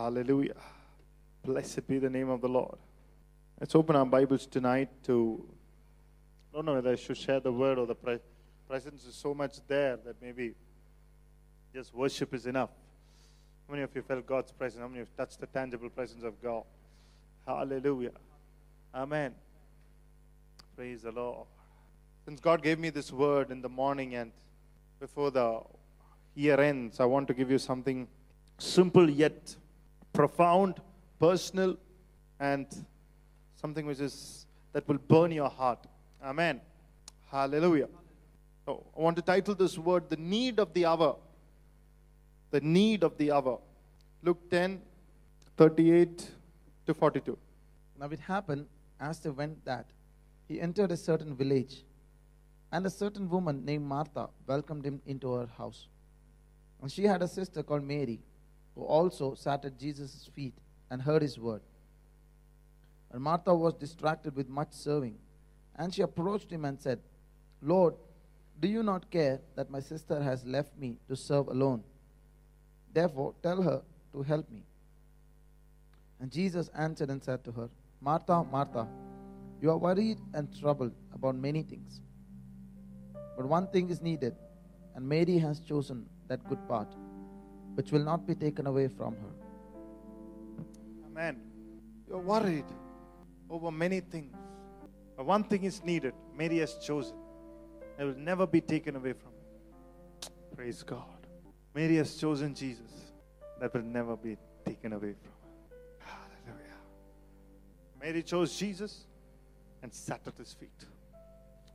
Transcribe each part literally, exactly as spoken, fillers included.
Hallelujah. Blessed be the name of the Lord. Let's open our Bibles tonight to, I don't know whether I should share the word or the pre- presence is so much there that maybe just worship is enough. How many of you felt God's presence? How many of you touched the tangible presence of God? Hallelujah. Amen. Praise the Lord. Since God gave me this word in the morning and before the year ends, I want to give you something simple yet profound, personal, and something which is that will burn your heart. Amen. Hallelujah. So I want to title this word, The Need of the Hour. The Need of the Hour. Luke ten, thirty-eight to forty-two. Now it happened as they went that he entered a certain village, and a certain woman named Martha welcomed him into her house. And she had a sister called Mary, who also sat at Jesus' feet and heard his word. And Martha was distracted with much serving, and she approached him and said, Lord, do you not care that my sister has left me to serve alone? Therefore, tell her to help me. And Jesus answered and said to her, Martha, Martha, you are worried and troubled about many things. But one thing is needed, and Mary has chosen that good part, which will not be taken away from her. Amen. You're worried over many things. But one thing is needed. Mary has chosen. It will never be taken away from her. Praise God. Mary has chosen Jesus. That will never be taken away from her. Hallelujah. Mary chose Jesus and sat at his feet.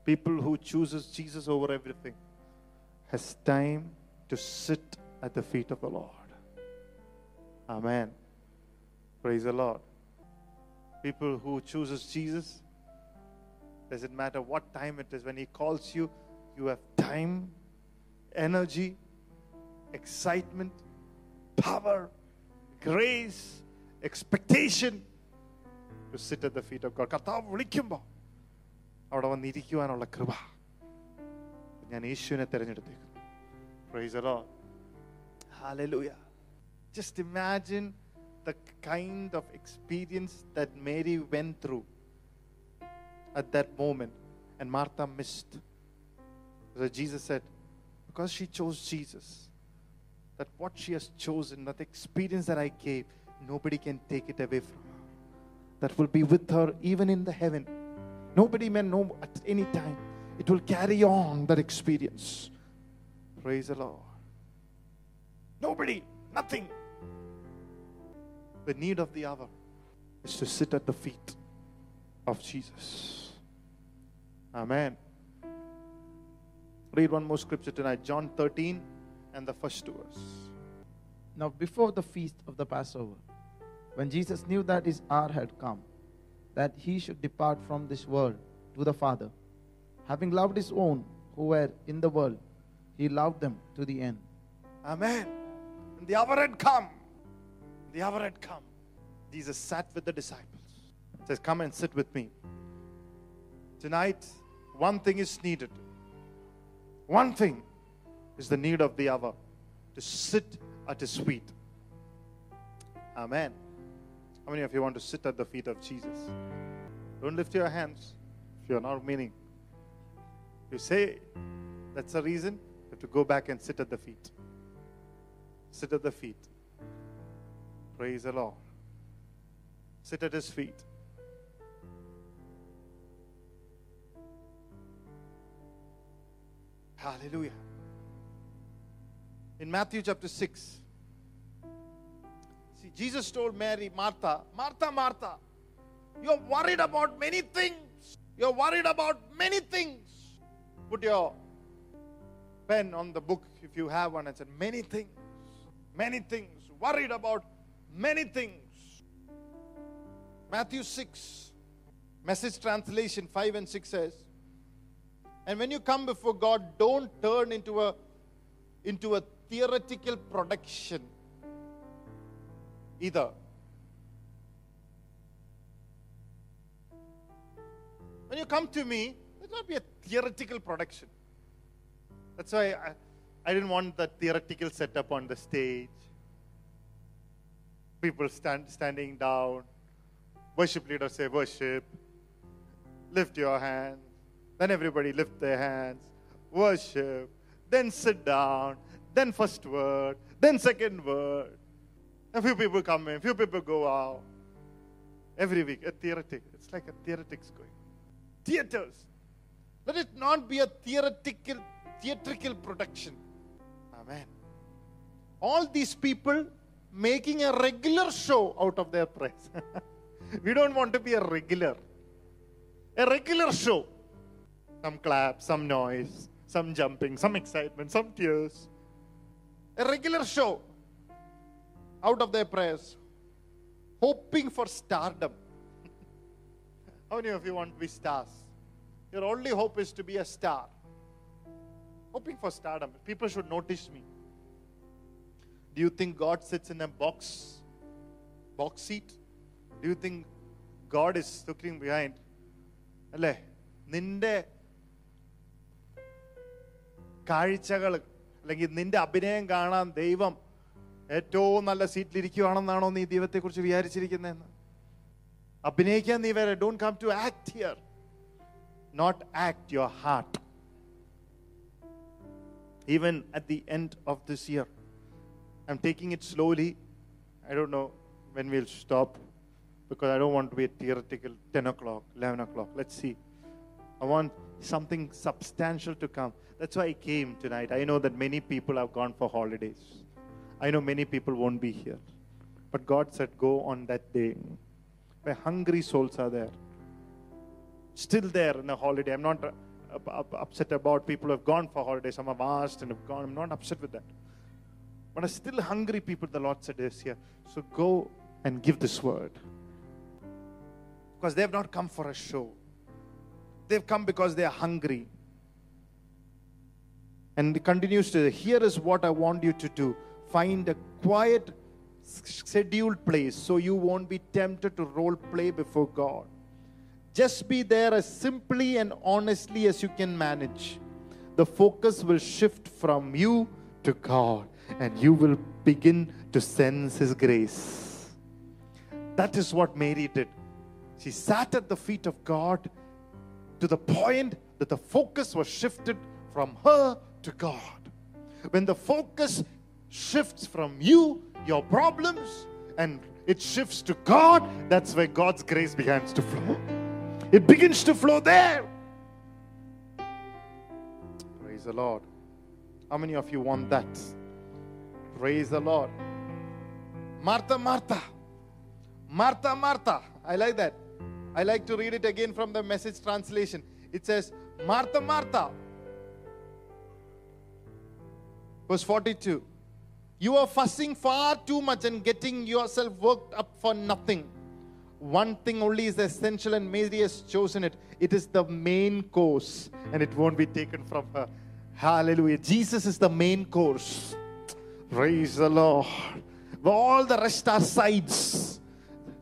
People who chooses Jesus over everything has time to sit at the feet of the Lord. Amen. Praise the Lord. People who chooses Jesus, doesn't matter what time it is, when he calls you, you have time, energy, excitement, power, grace, expectation to sit at the feet of God. Karthav vilikkumbo avada vannu irikkuvanulla kripa njan Yeshuvine theranjeduthu. Praise the Lord. Hallelujah. Just imagine the kind of experience that Mary went through at that moment, and Martha missed. So Jesus said, because she chose Jesus, that what she has chosen, that experience that I gave, nobody can take it away from her. That will be with her even in the heaven. Nobody may know at any time. It will carry on that experience. Praise the Lord. Nobody, nothing. The need of the hour is to sit at the feet of Jesus. Amen. Read one more scripture tonight. John thirteen and the first two verses. Now before the feast of the Passover, when Jesus knew that his hour had come, that he should depart from this world to the Father, having loved his own who were in the world, he loved them to the end. Amen. And the hour had come. The hour had come. Jesus sat with the disciples. He says, come and sit with me. Tonight, one thing is needed. One thing is the need of the hour. To sit at his feet. Amen. How many of you want to sit at the feet of Jesus? Don't lift your hands if you're not meaning. You say, that's the reason. You have to go back and sit at the feet. Sit at the feet. Praise the Lord. Sit at his feet. Hallelujah. In Matthew chapter six, see, Jesus told Mary, Martha, Martha, Martha, you're worried about many things. You're worried about many things. Put your pen on the book if you have one and said, many things, many things, worried about many things. Matthew six, Message translation five and six says, and when you come before God, don't turn into a into a theoretical production either. When you come to me, let not be a theoretical production. That's why I, I didn't want that theoretical setup on the stage. people stand, standing down. Worship leaders say worship. Lift your hands. Then everybody lift their hands. Worship. Then sit down. Then first word. Then second word. A few people come in. Few people go out. Every week, a theoretic. It's like a theoretics going. Theaters. Let it not be a theoretical, theatrical production. Amen. All these people making a regular show out of their praise. We don't want to be a regular. A regular show. Some clap, some noise, some jumping, some excitement, some tears. A regular show out of their prayers. Hoping for stardom. How many of you want to be stars? Your only hope is to be a star. Hoping for stardom. People should notice me. Do you think God sits in a box? Box seat? Do you think God is looking behind? Alle, ninde kaalichagal, allekil ninde abhinayam kaanan deivam ettavum nalla seatil irikkuvaanennano nee devathe kurichu viyarichirikkunennu. Abhinayikkan nee vere. Don't come to act here. Not act your heart. Even at the end of this year, I'm taking it slowly. I don't know when we'll stop, because I don't want to be a theoretical ten o'clock, eleven o'clock. Let's see. I want something substantial to come. That's why I came tonight. I know that many people have gone for holidays. I know many people won't be here. But God said, go on that day. My hungry souls are there. Still there in a holiday. I'm not upset about people who have gone for holidays. Some have asked and have gone. I'm not upset with that. But I'm still hungry people, the Lord said, is here. So go and give this word. Because they have not come for a show. They've come because they are hungry. And it continues to say, here is what I want you to do. Find a quiet, scheduled place so you won't be tempted to role play before God. Just be there as simply and honestly as you can manage. The focus will shift from you to God, and you will begin to sense His grace. That is what Mary did. She sat at the feet of God to the point that the focus was shifted from her to God. When the focus shifts from you, your problems, and it shifts to God, that's where God's grace begins to flow. It begins to flow there. Praise the Lord. How many of you want that? Praise the Lord. Martha, Martha. Martha, Martha. I like that. I like to read it again from the Message translation. It says, Martha, Martha. Verse forty-two. You are fussing far too much and getting yourself worked up for nothing. One thing only is essential, and Mary has chosen it. It is the main course, and it won't be taken from her. Hallelujah. Jesus is the main course. Praise the Lord. All the rest are sides.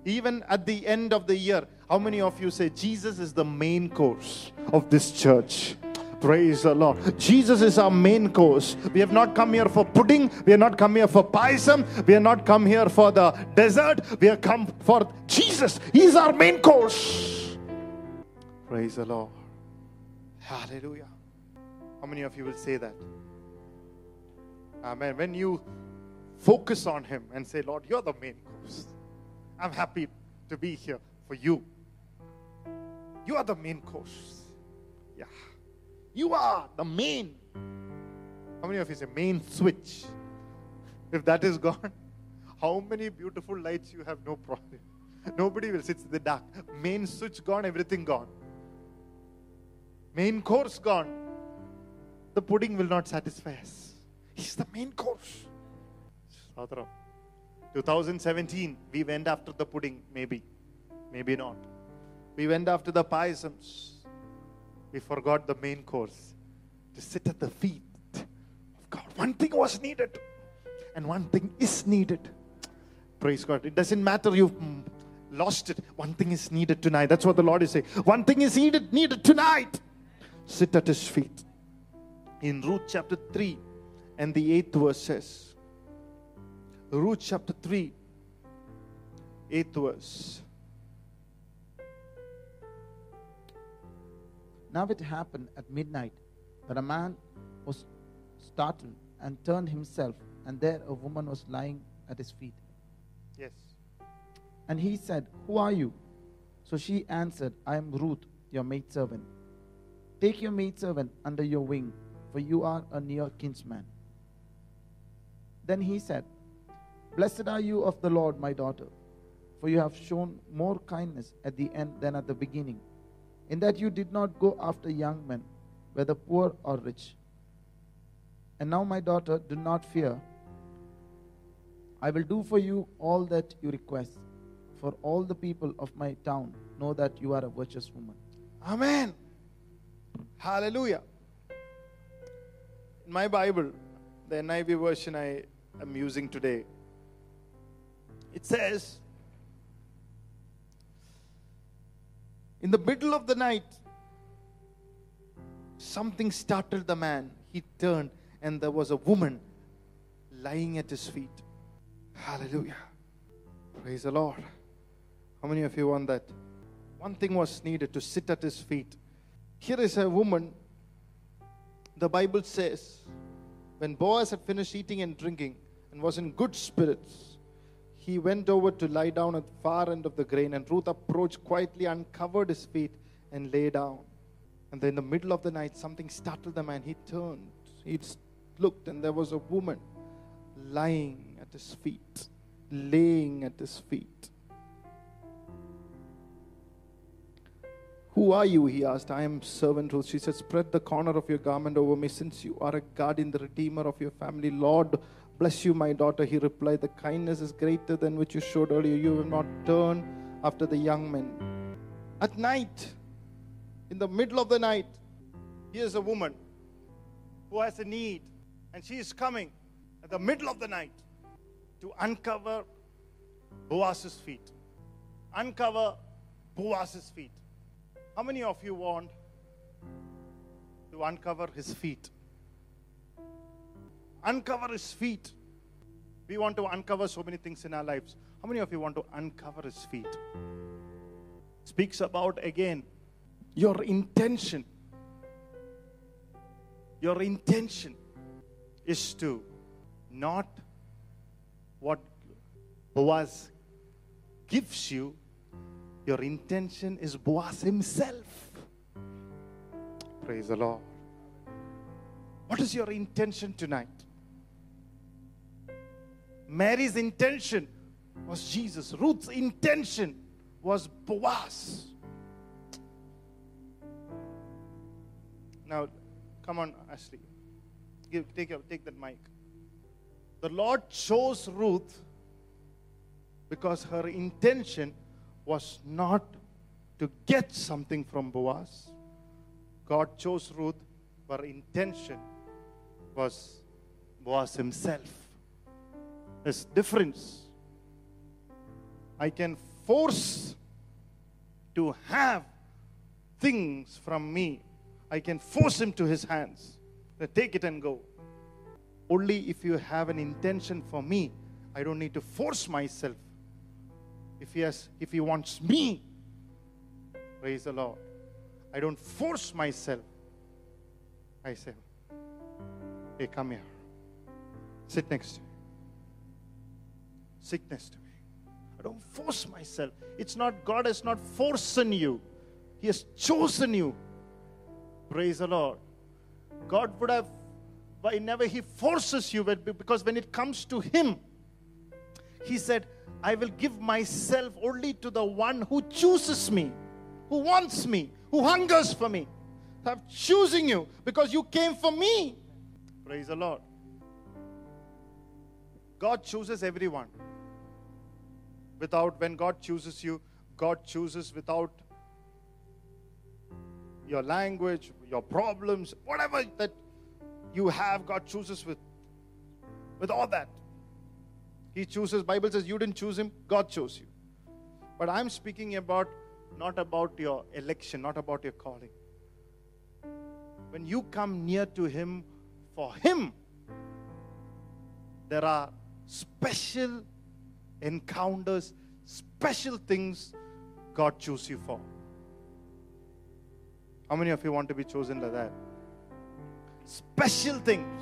Even at the end of the year, how many of you say Jesus is the main course of this church? Praise the Lord. Jesus is our main course. We have not come here for pudding. We have not come here for paisam. We have not come here for the dessert. We have come for Jesus. He is our main course. Praise the Lord. Hallelujah. How many of you will say that? Amen. When you focus on Him and say, Lord, you're the main course. I'm happy to be here for you. You are the main course. Yeah. You are the main. How many of you say main switch? If that is gone, how many beautiful lights you have, no problem. Nobody will sit in the dark. Main switch gone, everything gone. Main course gone. The pudding will not satisfy us. He's the main course. twenty seventeen, we went after the pudding, maybe. Maybe not. We went after the paisams. We forgot the main course, to sit at the feet of God. One thing was needed, and one thing is needed. Praise God. It doesn't matter you've lost it. One thing is needed tonight. That's what the Lord is saying. One thing is needed, needed tonight. Sit at His feet. In Ruth chapter three and the eighth verse says, Ruth chapter three It was. Now it happened at midnight that a man was startled and turned himself, and there a woman was lying at his feet. Yes. And he said, "Who are you?" So she answered, "I am Ruth, your maidservant. Take your maidservant under your wing, for you are a near kinsman." Then he said, "Blessed are you of the Lord, my daughter, for you have shown more kindness at the end than at the beginning, in that you did not go after young men, whether poor or rich. And now, my daughter, do not fear. I will do for you all that you request, for all the people of my town know that you are a virtuous woman." Amen. Hallelujah. In my Bible, the N I V version I am using today, it says, in the middle of the night, something startled the man. He turned, and there was a woman lying at his feet. Hallelujah. Praise the Lord. How many of you want that? One thing was needed, to sit at his feet. Here is a woman. The Bible says, when Boaz had finished eating and drinking and was in good spirits, he went over to lie down at the far end of the grain, and Ruth approached quietly, uncovered his feet, and lay down. And then in the middle of the night, something startled the man. He turned, he looked, and there was a woman lying at his feet, laying at his feet. "Who are you?" he asked. "I am servant Ruth." She said, "Spread the corner of your garment over me, since you are a guardian, the redeemer of your family. Lord, bless you, my daughter." He replied, "The kindness is greater than which you showed earlier. You have not turned after the young men." At night, in the middle of the night, here's a woman who has a need, and she is coming at the middle of the night to uncover Boaz's feet. Uncover Boaz's feet. How many of you want to uncover his feet? Uncover his feet. We want to uncover so many things in our lives. How many of you want to uncover his feet? Speaks about, again, your intention. Your intention is to not what Boaz gives you. Your intention is Boaz himself. Praise the Lord. What is your intention tonight? Mary's intention was Jesus. Ruth's intention was Boaz. Now, come on, Ashley. Give, take, take that mic. The Lord chose Ruth because her intention was not to get something from Boaz. God chose Ruth, but her intention was Boaz himself. There's a difference. I can force to have things from me. I can force him to his hands. Take it and go. Only if you have an intention for me, I don't need to force myself. If he has, if he wants me, praise the Lord, I don't force myself. I say, "Hey, come here. Sit next to me. Sit next to me." I don't force myself. It's not, God has not forced you. He has chosen you. Praise the Lord. God would have, whenever he forces you, because when it comes to him, he said, "I will give myself only to the one who chooses me, who wants me, who hungers for me. I'm choosing you because you came for me." Praise the Lord. God chooses everyone. Without, when God chooses you, God chooses without your language, your problems, whatever that you have, God chooses with, with all that. He chooses. Bible says you didn't choose him, God chose you. But I'm speaking about, not about your election, not about your calling. When you come near to him, for him, there are special encounters, special things God chose you for. How many of you want to be chosen like that? Special things.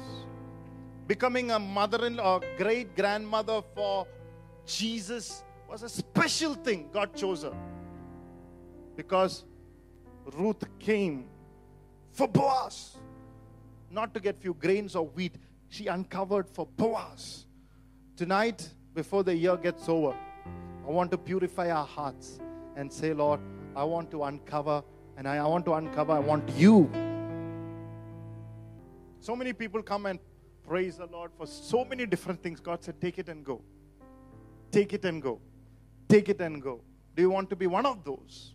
Becoming a mother-in-law or great-grandmother for Jesus was a special thing. God chose her. Because Ruth came for Boaz. Not to get few grains of wheat. She uncovered for Boaz. Tonight, before the year gets over, I want to purify our hearts and say, Lord, I want to uncover, and I want to uncover, I want you. So many people come and praise the Lord for so many different things. God said, take it and go. Take it and go. Take it and go. Do you want to be one of those?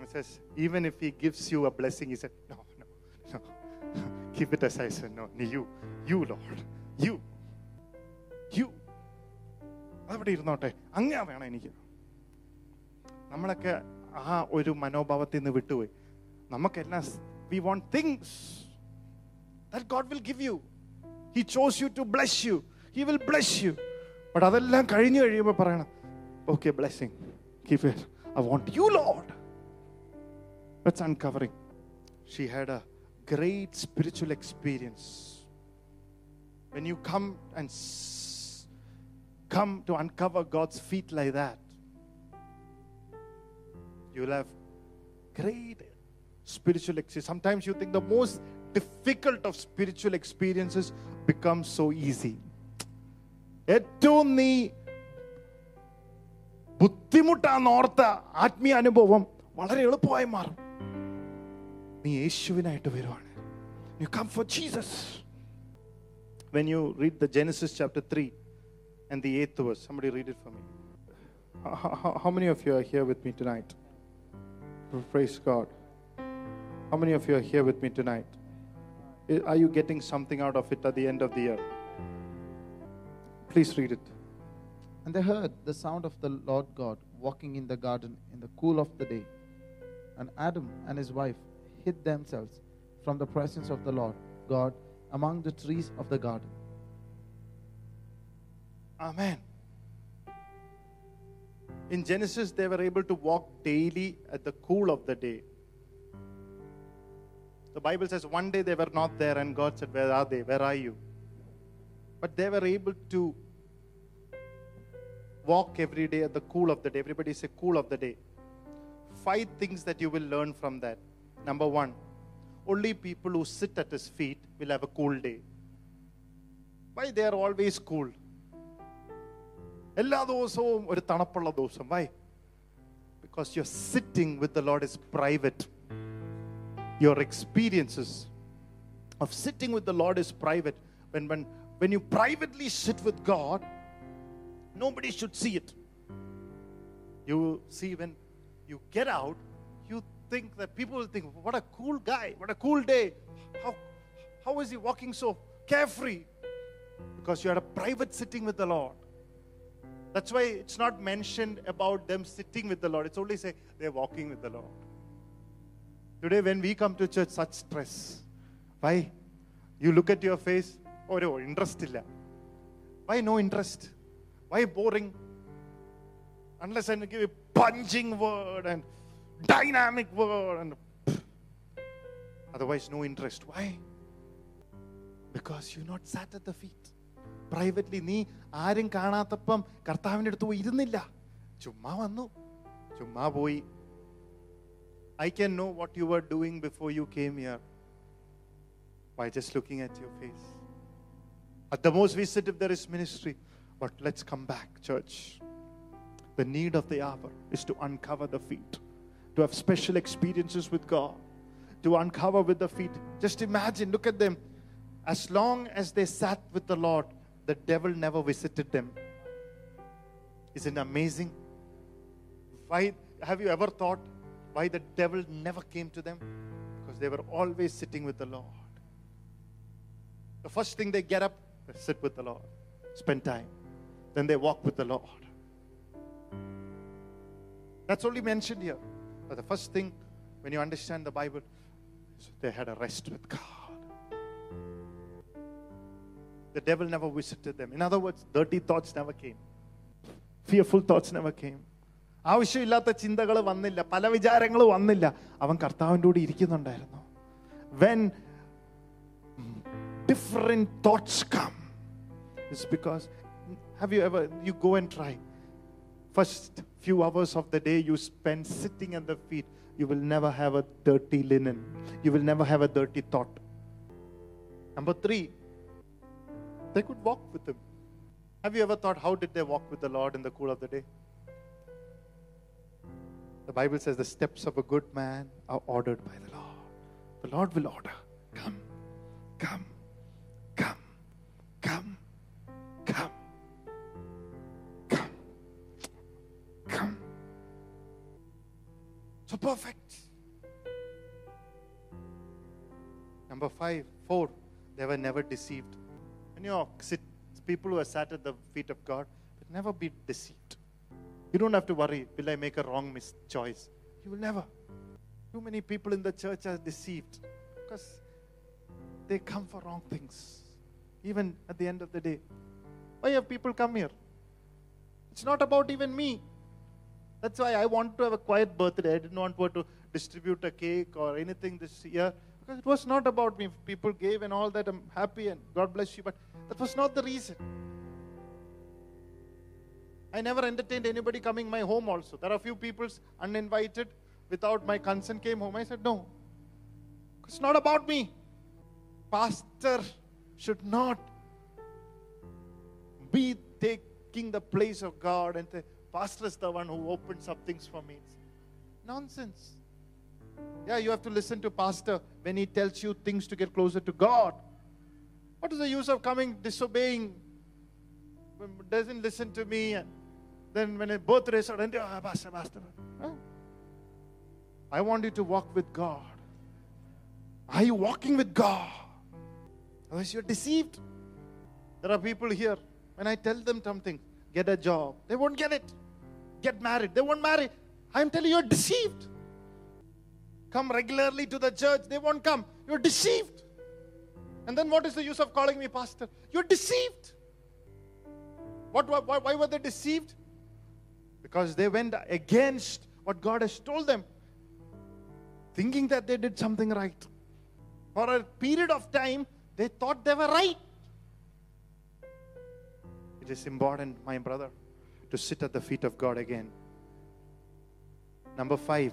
It says, even if He gives you a blessing, He said, no, no, no. Keep it aside. I said, no, you, you, Lord, you, you. We want things that God will give you. He chose you to bless you. He will bless you. But okay, blessing. Keep it. I want you, Lord. That's uncovering. She had a great spiritual experience. When you come and s- come to uncover God's feet like that, you'll have great spiritual experience. Sometimes you think the most difficult of spiritual experiences becomes so easy. You come for Jesus. When you read the Genesis chapter three and the eighth verse, somebody read it for me. How, how many of you are here with me tonight? Praise God. How many of you are here with me tonight? Are you getting something out of it at the end of the year? Please read it. And they heard the sound of the Lord God walking in the garden in the cool of the day. And Adam and his wife hid themselves from the presence of the Lord God among the trees of the garden. Amen. In Genesis, they were able to walk daily at the cool of the day. The Bible says one day they were not there and God said, where are they? Where are you? But they were able to walk every day at the cool of the day. Everybody say cool of the day. Five things that you will learn from that. Number one, only people who sit at His feet will have a cool day. Why they are always cool? Why? Because your sitting with the Lord is private. Your experiences of sitting with the Lord is private. When, when, when you privately sit with God, nobody should see it. You see, when you get out, you think that people will think, what a cool guy, what a cool day. How, how is he walking so carefree? Because you had a private sitting with the Lord. That's why it's not mentioned about them sitting with the Lord. It's only say they're walking with the Lord. Today when we come to church, such stress. Why? You look at your face, oh, no interest illa. Why no interest? Why boring? Unless I give a punching word and dynamic word. And pff. Otherwise, no interest. Why? Because you're not sat at the feet. Privately, nee aarum kaanaathappam karthavinte eduthu poi irunilla chumma vannu chumma poi. I can know what you were doing before you came here by just looking at your face. At the most we sit if there is ministry, but let's come back, church. The need of the hour is to uncover the feet, to have special experiences with God, to uncover with the feet. Just imagine, look at them. As long as they sat with the Lord, the devil never visited them. Isn't it amazing? Why, have you ever thought why the devil never came to them? Because they were always sitting with the Lord. The first thing they get up, they sit with the Lord. Spend time. Then they walk with the Lord. That's only mentioned here. But the first thing, when you understand the Bible, is they had a rest with God. The devil never visited them. In other words, dirty thoughts never came. fearful thoughts never came. When different thoughts come, it's because, have you ever, you go and try. First few hours of the day you spend sitting at the feet, you will never have a dirty linen. You will never have a dirty thought. Number three, they could walk with him. Have you ever thought, how did they walk with the Lord in the cool of the day? The Bible says the steps of a good man are ordered by the Lord. The Lord will order. Come, come, come, come, come, come, come. So perfect. Number five, four, they were never deceived. When you sit, people who are sat at the feet of God will never be deceived. You don't have to worry, will I make a wrong mis- choice? You will never. Too many people in the church are deceived because they come for wrong things. Even at the end of the day, why have people come here? It's not about even me. That's why I want to have a quiet birthday. I didn't want to distribute a cake or anything this year. Because it was not about me. People gave and all that. I'm happy and God bless you. But that was not the reason. I never entertained anybody coming my home also. There are few people uninvited, without my consent, came home. I said, no. It's not about me. Pastor should not be taking the place of God and say, pastor is the one who opens up things for me. It's nonsense. Yeah, you have to listen to pastor when he tells you things to get closer to God. What is the use of coming, disobeying, doesn't listen to me? And then when a birthday is, oh, pastor, pastor. Huh? I want you to walk with God. Are you walking with God? Otherwise you're deceived. There are people here, when I tell them something, get a job, they won't get it. Get married, they won't marry. I'm telling you, you're deceived. Come regularly to the church, they won't come. You're deceived. And then what is the use of calling me pastor? You're deceived. What, why, why were they deceived? Because they went against what God has told them, thinking that they did something right. For a period of time, they thought they were right. It is important, my brother, to sit at the feet of God again. Number five,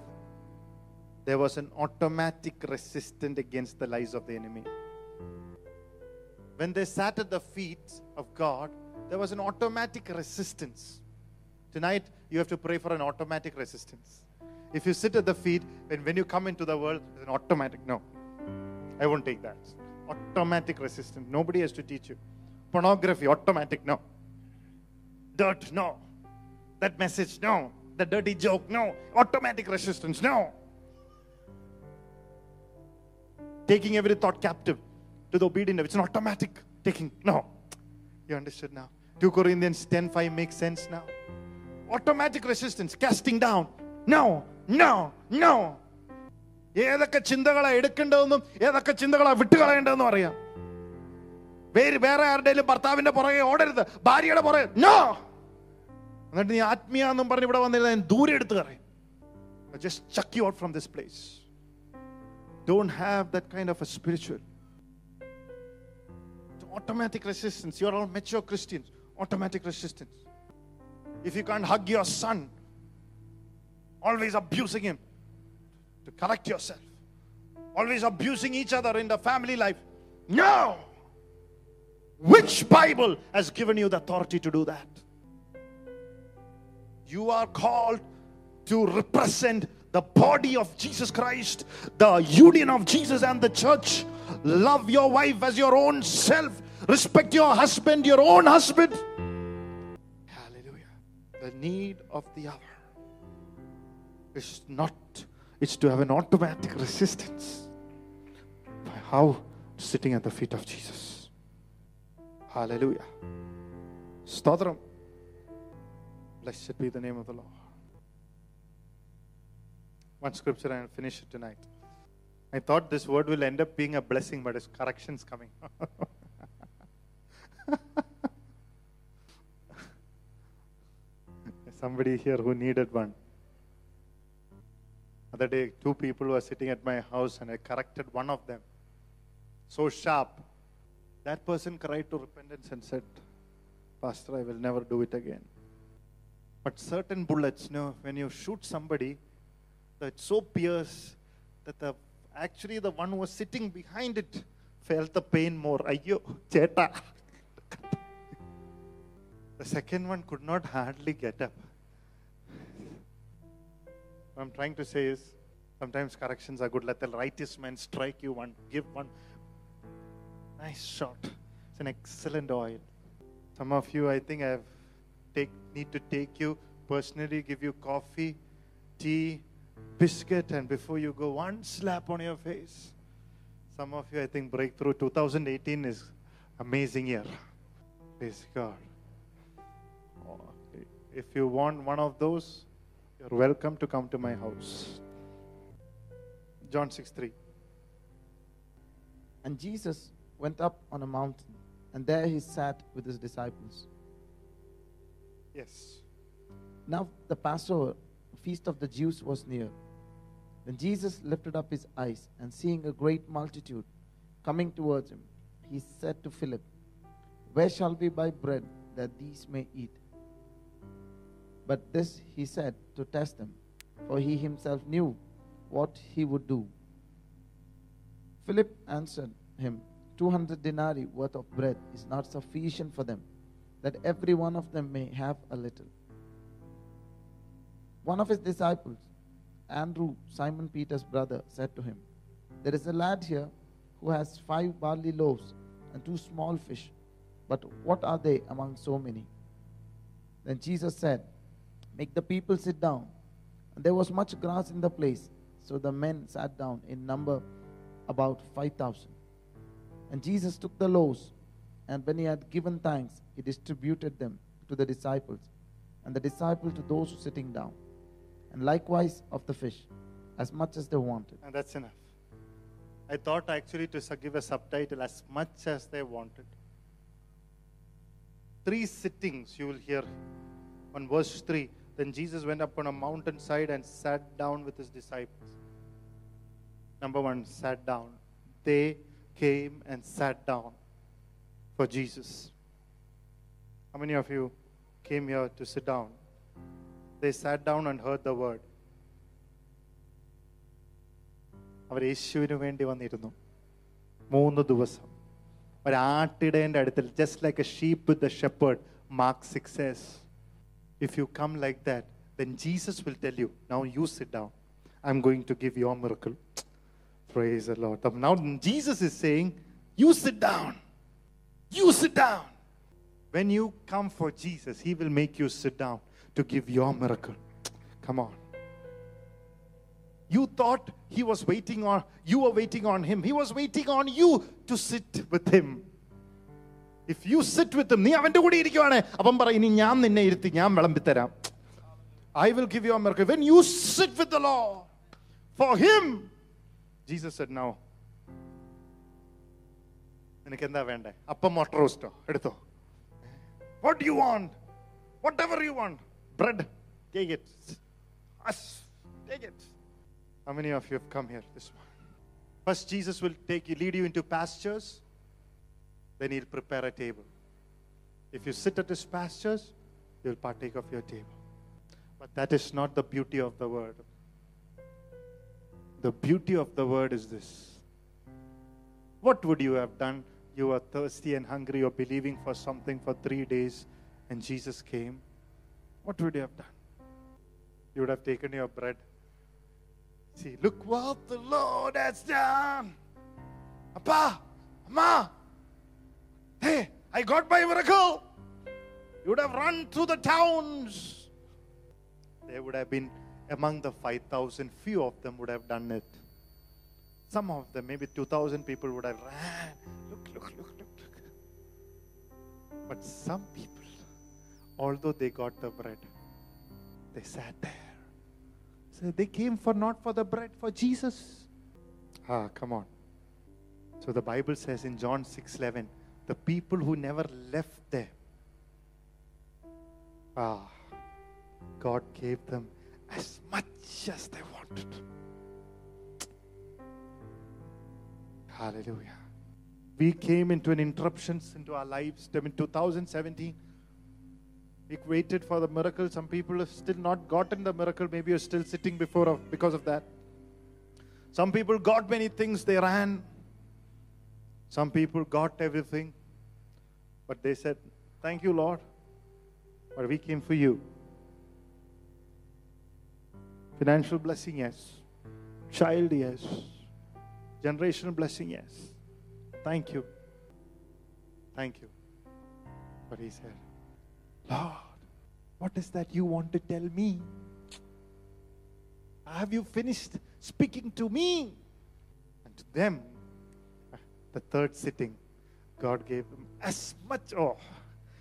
there was an automatic resistance against the lies of the enemy. When they sat at the feet of God, there was an automatic resistance. Tonight, you have to pray for an automatic resistance. If you sit at the feet, when, when you come into the world, there's an automatic, no, I won't take that. Automatic resistance. Nobody has to teach you. Pornography, automatic, no. Dirt, no. That message, no. The dirty joke, no. Automatic resistance, no. Taking every thought captive to the obedient. It's an automatic taking. No. You understood now? Second Corinthians ten five makes sense now. Automatic resistance. Casting down. No. No. No. No. I'll just chuck you out from this place. Don't have that kind of a spiritual. Automatic resistance. You are all mature Christians. Automatic resistance. If you can't hug your son, always abusing him to correct yourself. Always abusing each other in the family life. No! Which Bible has given you the authority to do that? You are called to represent the body of Jesus Christ, the union of Jesus and the church. Love your wife as your own self. Respect your husband, your own husband. Hallelujah. The need of the hour is not, it's to have an automatic resistance. By how? Sitting at the feet of Jesus. Hallelujah. Stotram. Blessed be the name of the Lord. One scripture and I'll finish it tonight. I thought this word will end up being a blessing, but it's corrections coming. somebody here who needed one. Other day, two people were sitting at my house and I corrected one of them. So sharp. That person cried to repentance and said, Pastor, I will never do it again. But certain bullets, you know, when you shoot somebody, it's so pierced that the, actually the one who was sitting behind it felt the pain more. Ayyo, cheta. The second one could not hardly get up. What I'm trying to say is, sometimes corrections are good. Let the righteous man strike you one, give one. Nice shot. It's an excellent oil. Some of you, I think I have take, need to take you personally, give you coffee, tea, biscuit, and before you go, one slap on your face. Some of you, I think breakthrough twenty eighteen is amazing year. Praise God. If you want one of those, you're welcome to come to my house. John six three. And Jesus went up on a mountain, and there he sat with his disciples. Yes. Now the Passover, feast of the Jews, was near. When Jesus lifted up his eyes, and seeing a great multitude coming towards him, he said to Philip, Where shall we buy bread that these may eat? But this he said to test them, for he himself knew what he would do. Philip answered him, two hundred denarii worth of bread is not sufficient for them, that every one of them may have a little. One of his disciples, Andrew, Simon Peter's brother, said to him, There is a lad here who has five barley loaves and two small fish, but what are they among so many? Then Jesus said, Make the people sit down. And there was much grass in the place, so the men sat down in number about five thousand. And Jesus took the loaves, and when he had given thanks, he distributed them to the disciples, and the disciples to those sitting down, and likewise of the fish, as much as they wanted. And that's enough. I thought actually to give a subtitle, as much as they wanted. Three sittings you will hear on verse three. Then Jesus went up on a mountainside and sat down with his disciples. Number one, sat down. They came and sat down for Jesus. How many of you came here to sit down? They sat down and heard the word. അവർ യേശുവിനു വേണ്ടി വന്നിരുന്നു മൂന്ന് ദിവസം. ഒരാട്ടിടേൻ്റെ അടുത്തിൽ, just like a sheep with a shepherd, Mark six says. If you come like that, then Jesus will tell you, now you sit down. I'm going to give your miracle. Praise the Lord. Now Jesus is saying, you sit down. You sit down. When you come for Jesus, he will make you sit down to give your miracle. Come on. You thought he was waiting on, you were waiting on him. He was waiting on you to sit with him. If you sit with him, I will give you a miracle. When you sit with the Lord, for him, Jesus said, now, what do you want? Whatever you want. Bread, take it. Us, take it. How many of you have come here this morning? First, Jesus will take you, lead you into pastures. Then he'll prepare a table. If you sit at his pastures, you'll partake of your table. But that is not the beauty of the word. The beauty of the word is this. What would you have done? You were thirsty and hungry. You're believing for something for three days. And Jesus came. What would you have done? You would have taken your bread. See, look what the Lord has done. Appa, Amma, hey, I got my miracle. You would have run through the towns. They would have been among the five thousand. Few of them would have done it. Some of them, maybe two thousand people would have ran. Look, look, look, look, look. But some people, although they got the bread, they sat there. So they came for not for the bread, for Jesus. Ah, come on. So the Bible says in John six eleven, the people who never left there, ah, God gave them as much as they wanted. Hallelujah. We came into an interruptions into our lives in two thousand seventeen. We waited for the miracle. Some people have still not gotten the miracle. Maybe you're still sitting before of, because of that. Some people got many things. They ran. Some people got everything. But they said, thank you, Lord. But we came for you. Financial blessing, yes. Child, yes. Generational blessing, yes. Thank you. Thank you. But he said, Lord, what is that you want to tell me? Have you finished speaking to me? And to them, the third sitting, God gave them as much. Oh,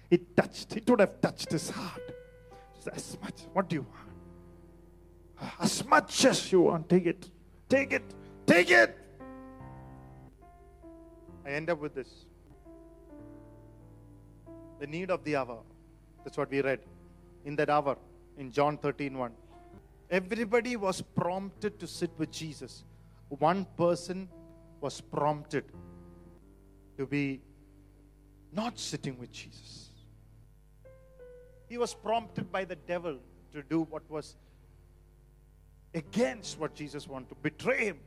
it touched. It would have touched his heart. As much. What do you want? As much as you want. Take it. Take it. Take it. I end up with this. The need of the hour. That's what we read in that hour in John thirteen one. Everybody was prompted to sit with Jesus. One person was prompted to be not sitting with Jesus. He was prompted by the devil to do what was against what Jesus wanted, to betray him.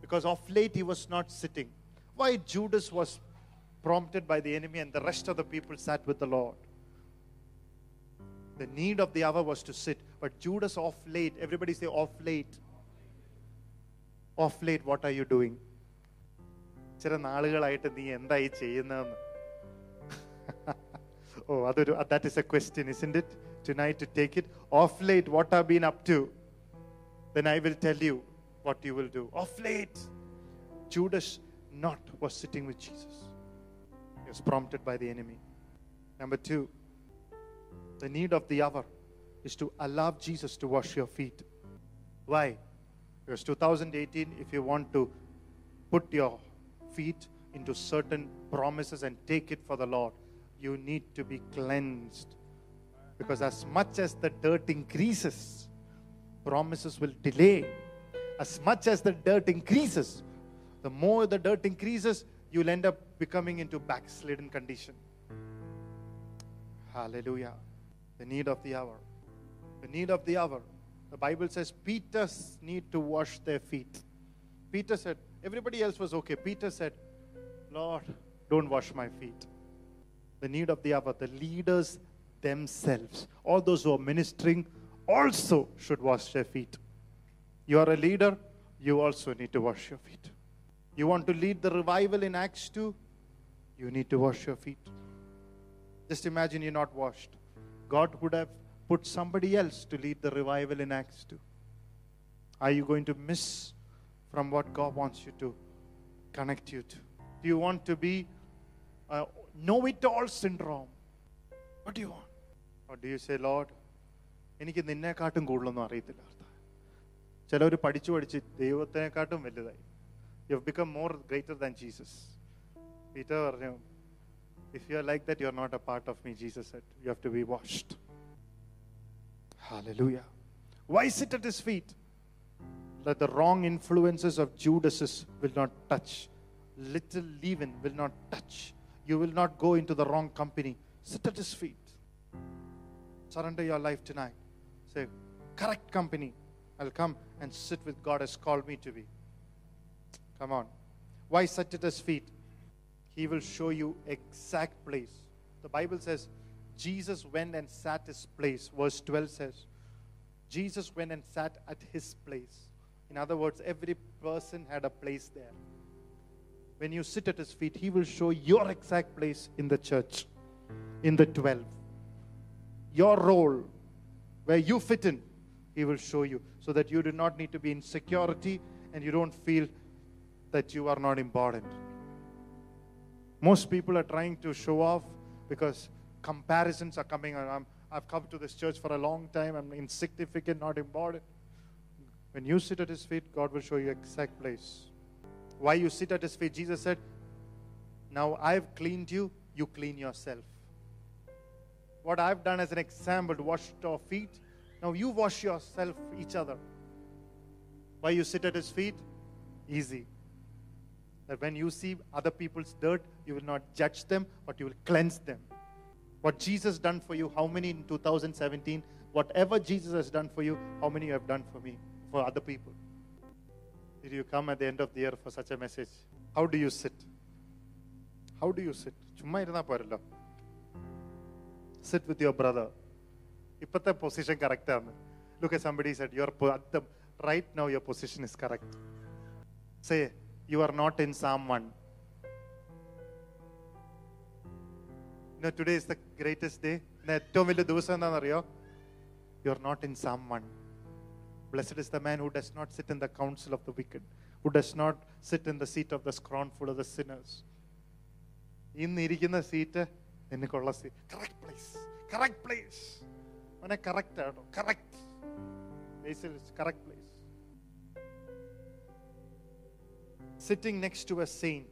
Because of late he was not sitting. Why Judas was prompted by the enemy and the rest of the people sat with the Lord. The need of the hour was to sit. But Judas off late. Everybody say off late. Off late, what are you doing? Oh, that is a question, isn't it? Tonight to take it. Off late, what have been up to? Then I will tell you what you will do. Off late. Judas not was sitting with Jesus. He was prompted by the enemy. Number two. The need of the hour is to allow Jesus to wash your feet. Why? Because two thousand eighteen, if you want to put your feet into certain promises and take it for the Lord, you need to be cleansed. Because as much as the dirt increases, promises will delay. As much as the dirt increases, the more the dirt increases, you'll end up becoming into backslidden condition. Hallelujah. The need of the hour. The need of the hour. The Bible says Peter's need to wash their feet. Peter said, everybody else was okay. Peter said, Lord, don't wash my feet. The need of the hour. The leaders themselves, all those who are ministering, also should wash their feet. You are a leader, you also need to wash your feet. You want to lead the revival in Acts two, you need to wash your feet. Just imagine you're not washed. God would have put somebody else to lead the revival in Acts two. Are you going to miss from what God wants you to connect you to? Do you want to be a know-it-all syndrome? What do you want? Or do you say, Lord, എനിക്ക് നിന്നെക്കാട്ടും കൂടുതലൊന്നും അറിയത്തില്ല. ചിലവർ പഠിച്ചു പഠിച്ച് ദൈവത്തിനെക്കാട്ടും വലുതായി. You have become more greater than Jesus. Peter പറഞ്ഞു, if you are like that, you are not a part of me, Jesus said. You have to be washed. Hallelujah. Why sit at his feet? That the wrong influences of Judas will not touch. Little leaven will not touch. You will not go into the wrong company. Sit at his feet. Surrender your life tonight. Say, correct company. I'll come and sit with God has called me to be. Come on. Why sit at his feet? He will show you exact place. The Bible says, Jesus went and sat his place. Verse twelve says, Jesus went and sat at his place. In other words, every person had a place there. When you sit at his feet, he will show your exact place in the church, in the twelve. Your role, where you fit in, he will show you. So that you do not need to be in insecurity and you don't feel that you are not important. Most people are trying to show off because comparisons are coming. I'm, I've come to this church for a long time. I'm insignificant, not important. When you sit at his feet, God will show you exact place. Why you sit at his feet? Jesus said, now I've cleaned you, you clean yourself. what I've done as an example, washed our feet. Now you wash yourself, each other. Why you sit at his feet? Easy. That when you see other people's dirt, you will not judge them, but you will cleanse them. What Jesus done for you, how many in two thousand seventeen? Whatever Jesus has done for you, how many you have done for me, for other people? Did you come at the end of the year for such a message? How do you sit? How do you sit? Chumma irna parilla. Sit with your brother. Ippatha position correct. Look at somebody said, your at the right now your position is correct. Say, you are not in Psalm one. You know, today is the greatest day. You are not in Psalm one. Blessed is the man who does not sit in the counsel of the wicked, who does not sit in the seat of the scornful of the sinners. In the seat, correct place, correct place. Correct, correct. Basil is correct place. Sitting next to a saint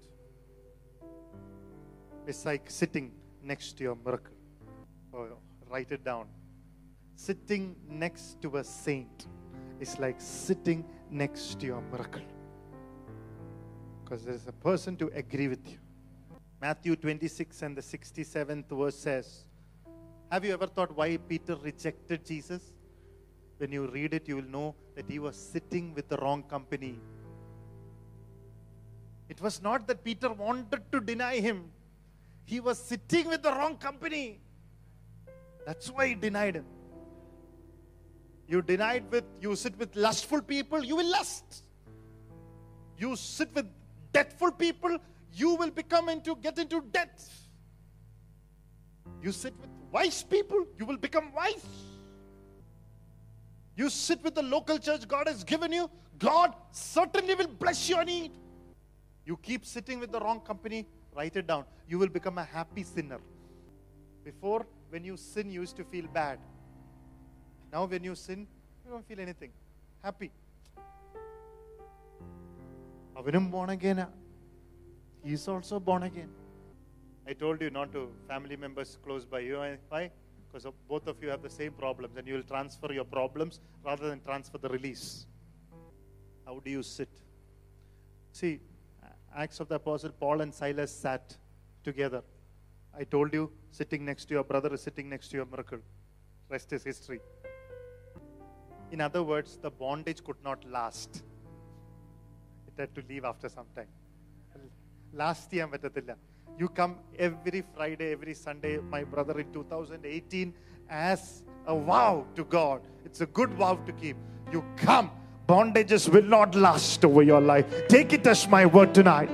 is like sitting next to your miracle. Oh, write it down. Sitting next to a saint is like sitting next to your miracle. Because there is a person to agree with you. Matthew twenty-six and the sixty-seventh verse says, have you ever thought why Peter rejected Jesus? When you read it, you will know that he was sitting with the wrong company. It was not that Peter wanted to deny him. He was sitting with the wrong company. That's why he denied him. You denied with, you sit with lustful people, you will lust. You sit with deathful people, you will become into, get into death. You sit with wise people, you will become wise. You sit with the local church God has given you, God certainly will bless your need. You keep sitting with the wrong company, write it down. You will become a happy sinner. Before, when you sin, you used to feel bad. Now when you sin, you don't feel anything. Happy. Avinam born again. He is also born again. I told you not to family members close by you. Why? Because both of you have the same problems and you will transfer your problems rather than transfer the release. How do you sit? See, Acts of the Apostle, Paul and Silas sat together. I told you, sitting next to your brother is sitting next to your miracle. Rest is history. In other words, the bondage could not last. It had to leave after some time. Last year, you come every Friday, every Sunday, my brother, in two thousand eighteen, as a vow to God. It's a good vow to keep. You come. Bondages will not last over your life. Take it as my word tonight.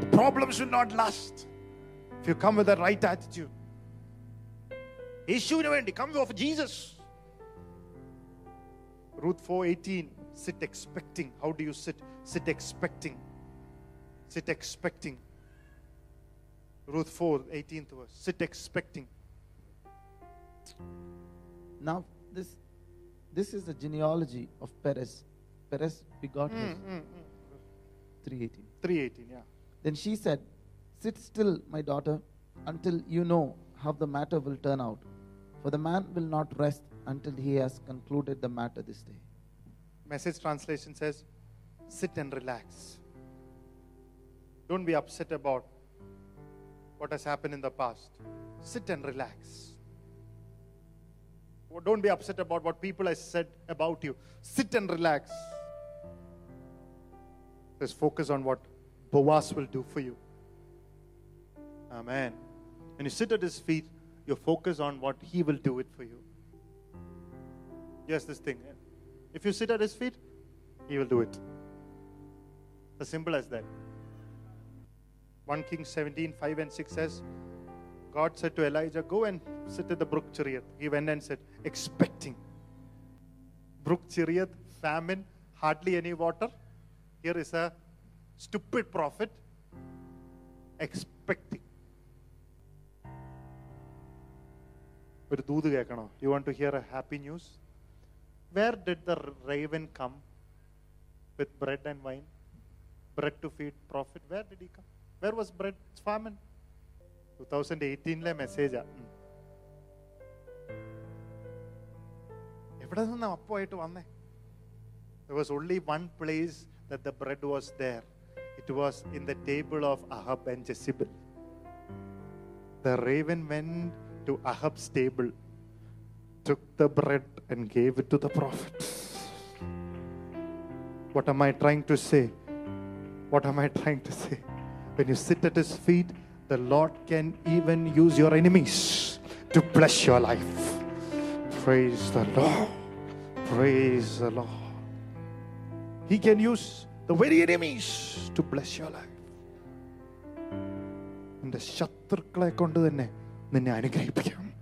The problems will not last if you come with the right attitude. Come over Jesus. Ruth four eighteen. Sit expecting. How do you sit? Sit expecting. Sit expecting. Ruth four eighteenth verse. Sit expecting. Now this this is the genealogy of Perez. Perez begot mm, her. Mm, mm. three eighteen. three eighteen, yeah. Then she said, sit still, my daughter, until you know how the matter will turn out. For the man will not rest until he has concluded the matter this day. Message translation says, sit and relax. Don't be upset about what has happened in the past. Sit and relax. Don't be upset about what people have said about you. Sit and relax. Just focus on what Boaz will do for you. Amen. When you sit at his feet, you focus on what he will do it for you. Yes, this thing. If you sit at his feet, he will do it. It's as simple as that. First Kings seventeen, five and six says, God said to Elijah, go and sit at the brook Chariot. He went and said, expecting. Brook Chariot, famine, hardly any water. Here is a stupid prophet, expecting. You want to hear a happy news? Where did the raven come with bread and wine? Bread to feed prophet. Where did he come? Where was bread? It's famine. twenty eighteen message. There was only one place that the bread was there. It was in the table of Ahab and Jezebel. The raven went to Ahab's table, took the bread and gave it to the prophet. What am I trying to say? What am I trying to say? When you sit at his feet, the Lord can even use your enemies to bless your life. Praise the Lord. Praise the Lord. He can use the very enemies to bless your life. And the shatrukale kondu thenne ninne anugrahikkam.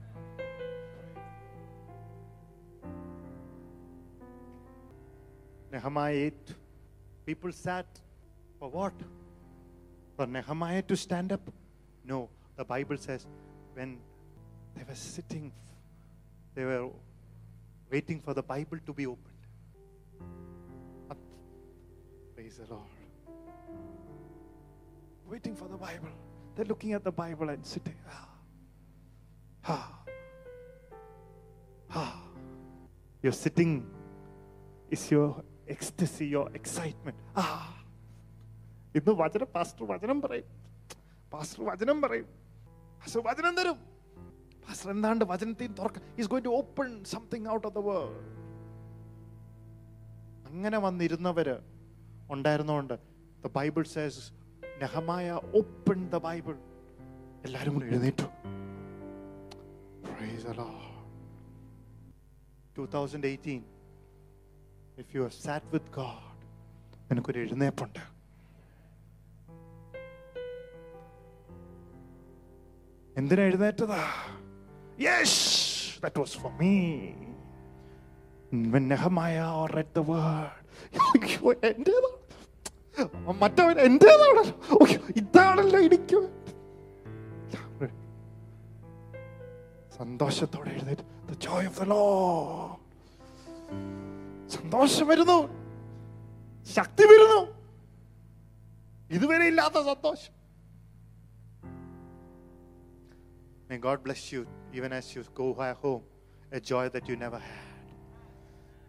Nehemiah eight. People sat for what? For Nehemiah to stand up? No. The Bible says when they were sitting, they were waiting for the Bible to be opened. Up. Praise the Lord. Waiting for the Bible. They're looking at the Bible and sitting. Ah. Ah. Ah. You're sitting. Is your ecstasy, your excitement. Ah. Innu vachana pastor vachanam parayum. Pastor vachanam parayum. Pastor vachanam tharum. Pastor endanda vachanathin thorkka. He's going to open something out of the world. Angane vannirunavaru undayirunnonde. The Bible says Nehemiah opened the Bible. Ellarum ezhunettu. Praise the Lord. twenty eighteen. If you are sat with God, enakku ezhuneppu undu. എന്തിനാ എഴുന്നേറ്റതാ? Yes that was for me. When Nehemiah read the word, മറ്റവൻ എന്റേതാണ്, ഇതാണല്ലോ എനിക്ക് സന്തോഷത്തോടെ എഴുന്നേറ്റ്. The joy of the Lord. സന്തോഷം വരുന്നു, ശക്തി വരുന്നു, ഇതുവരെ ഇല്ലാത്ത സന്തോഷം. May God bless you, even as you go home, a joy that you never had.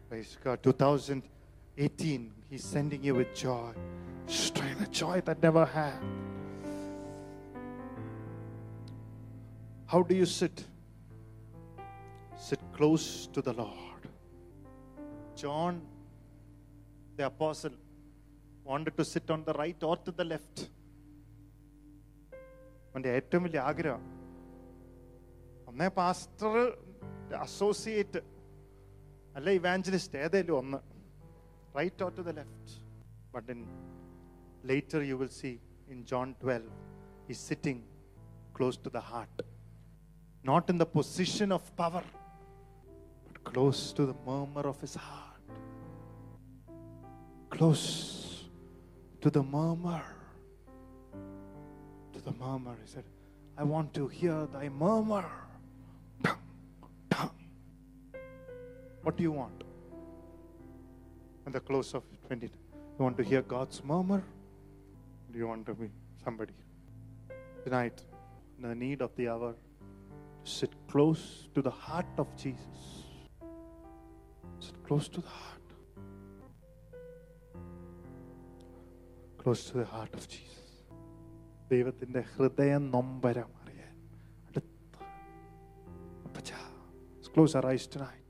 Praise God. twenty eighteen, He's sending you with joy. Strength, a joy that never had. How do you sit? Sit close to the Lord. John, the apostle, wanted to sit on the right or to the left. And the ഏറ്റവും വലിയ ആഗ്രഹം ഒന്നേ pastor associate അല്ല evangelist ഏതേലും ഒന്ന് right or to the left. But in later you will see in John twelve is sitting close to the heart, not in the position of power but close to the murmur of his heart, close to the murmur to the murmur. He said, I want to hear thy murmur. What do you want? At the close of twenty, you want to hear God's murmur? Do you want to be somebody? Tonight, in the need of the hour, sit close to the heart of Jesus. Sit close to the heart. Close to the heart of Jesus. ദൈവത്തിൻ്റെ ഹൃദയം നൊമ്പരം അറിയാൻ അടുത്ത്. Close our eyes tonight.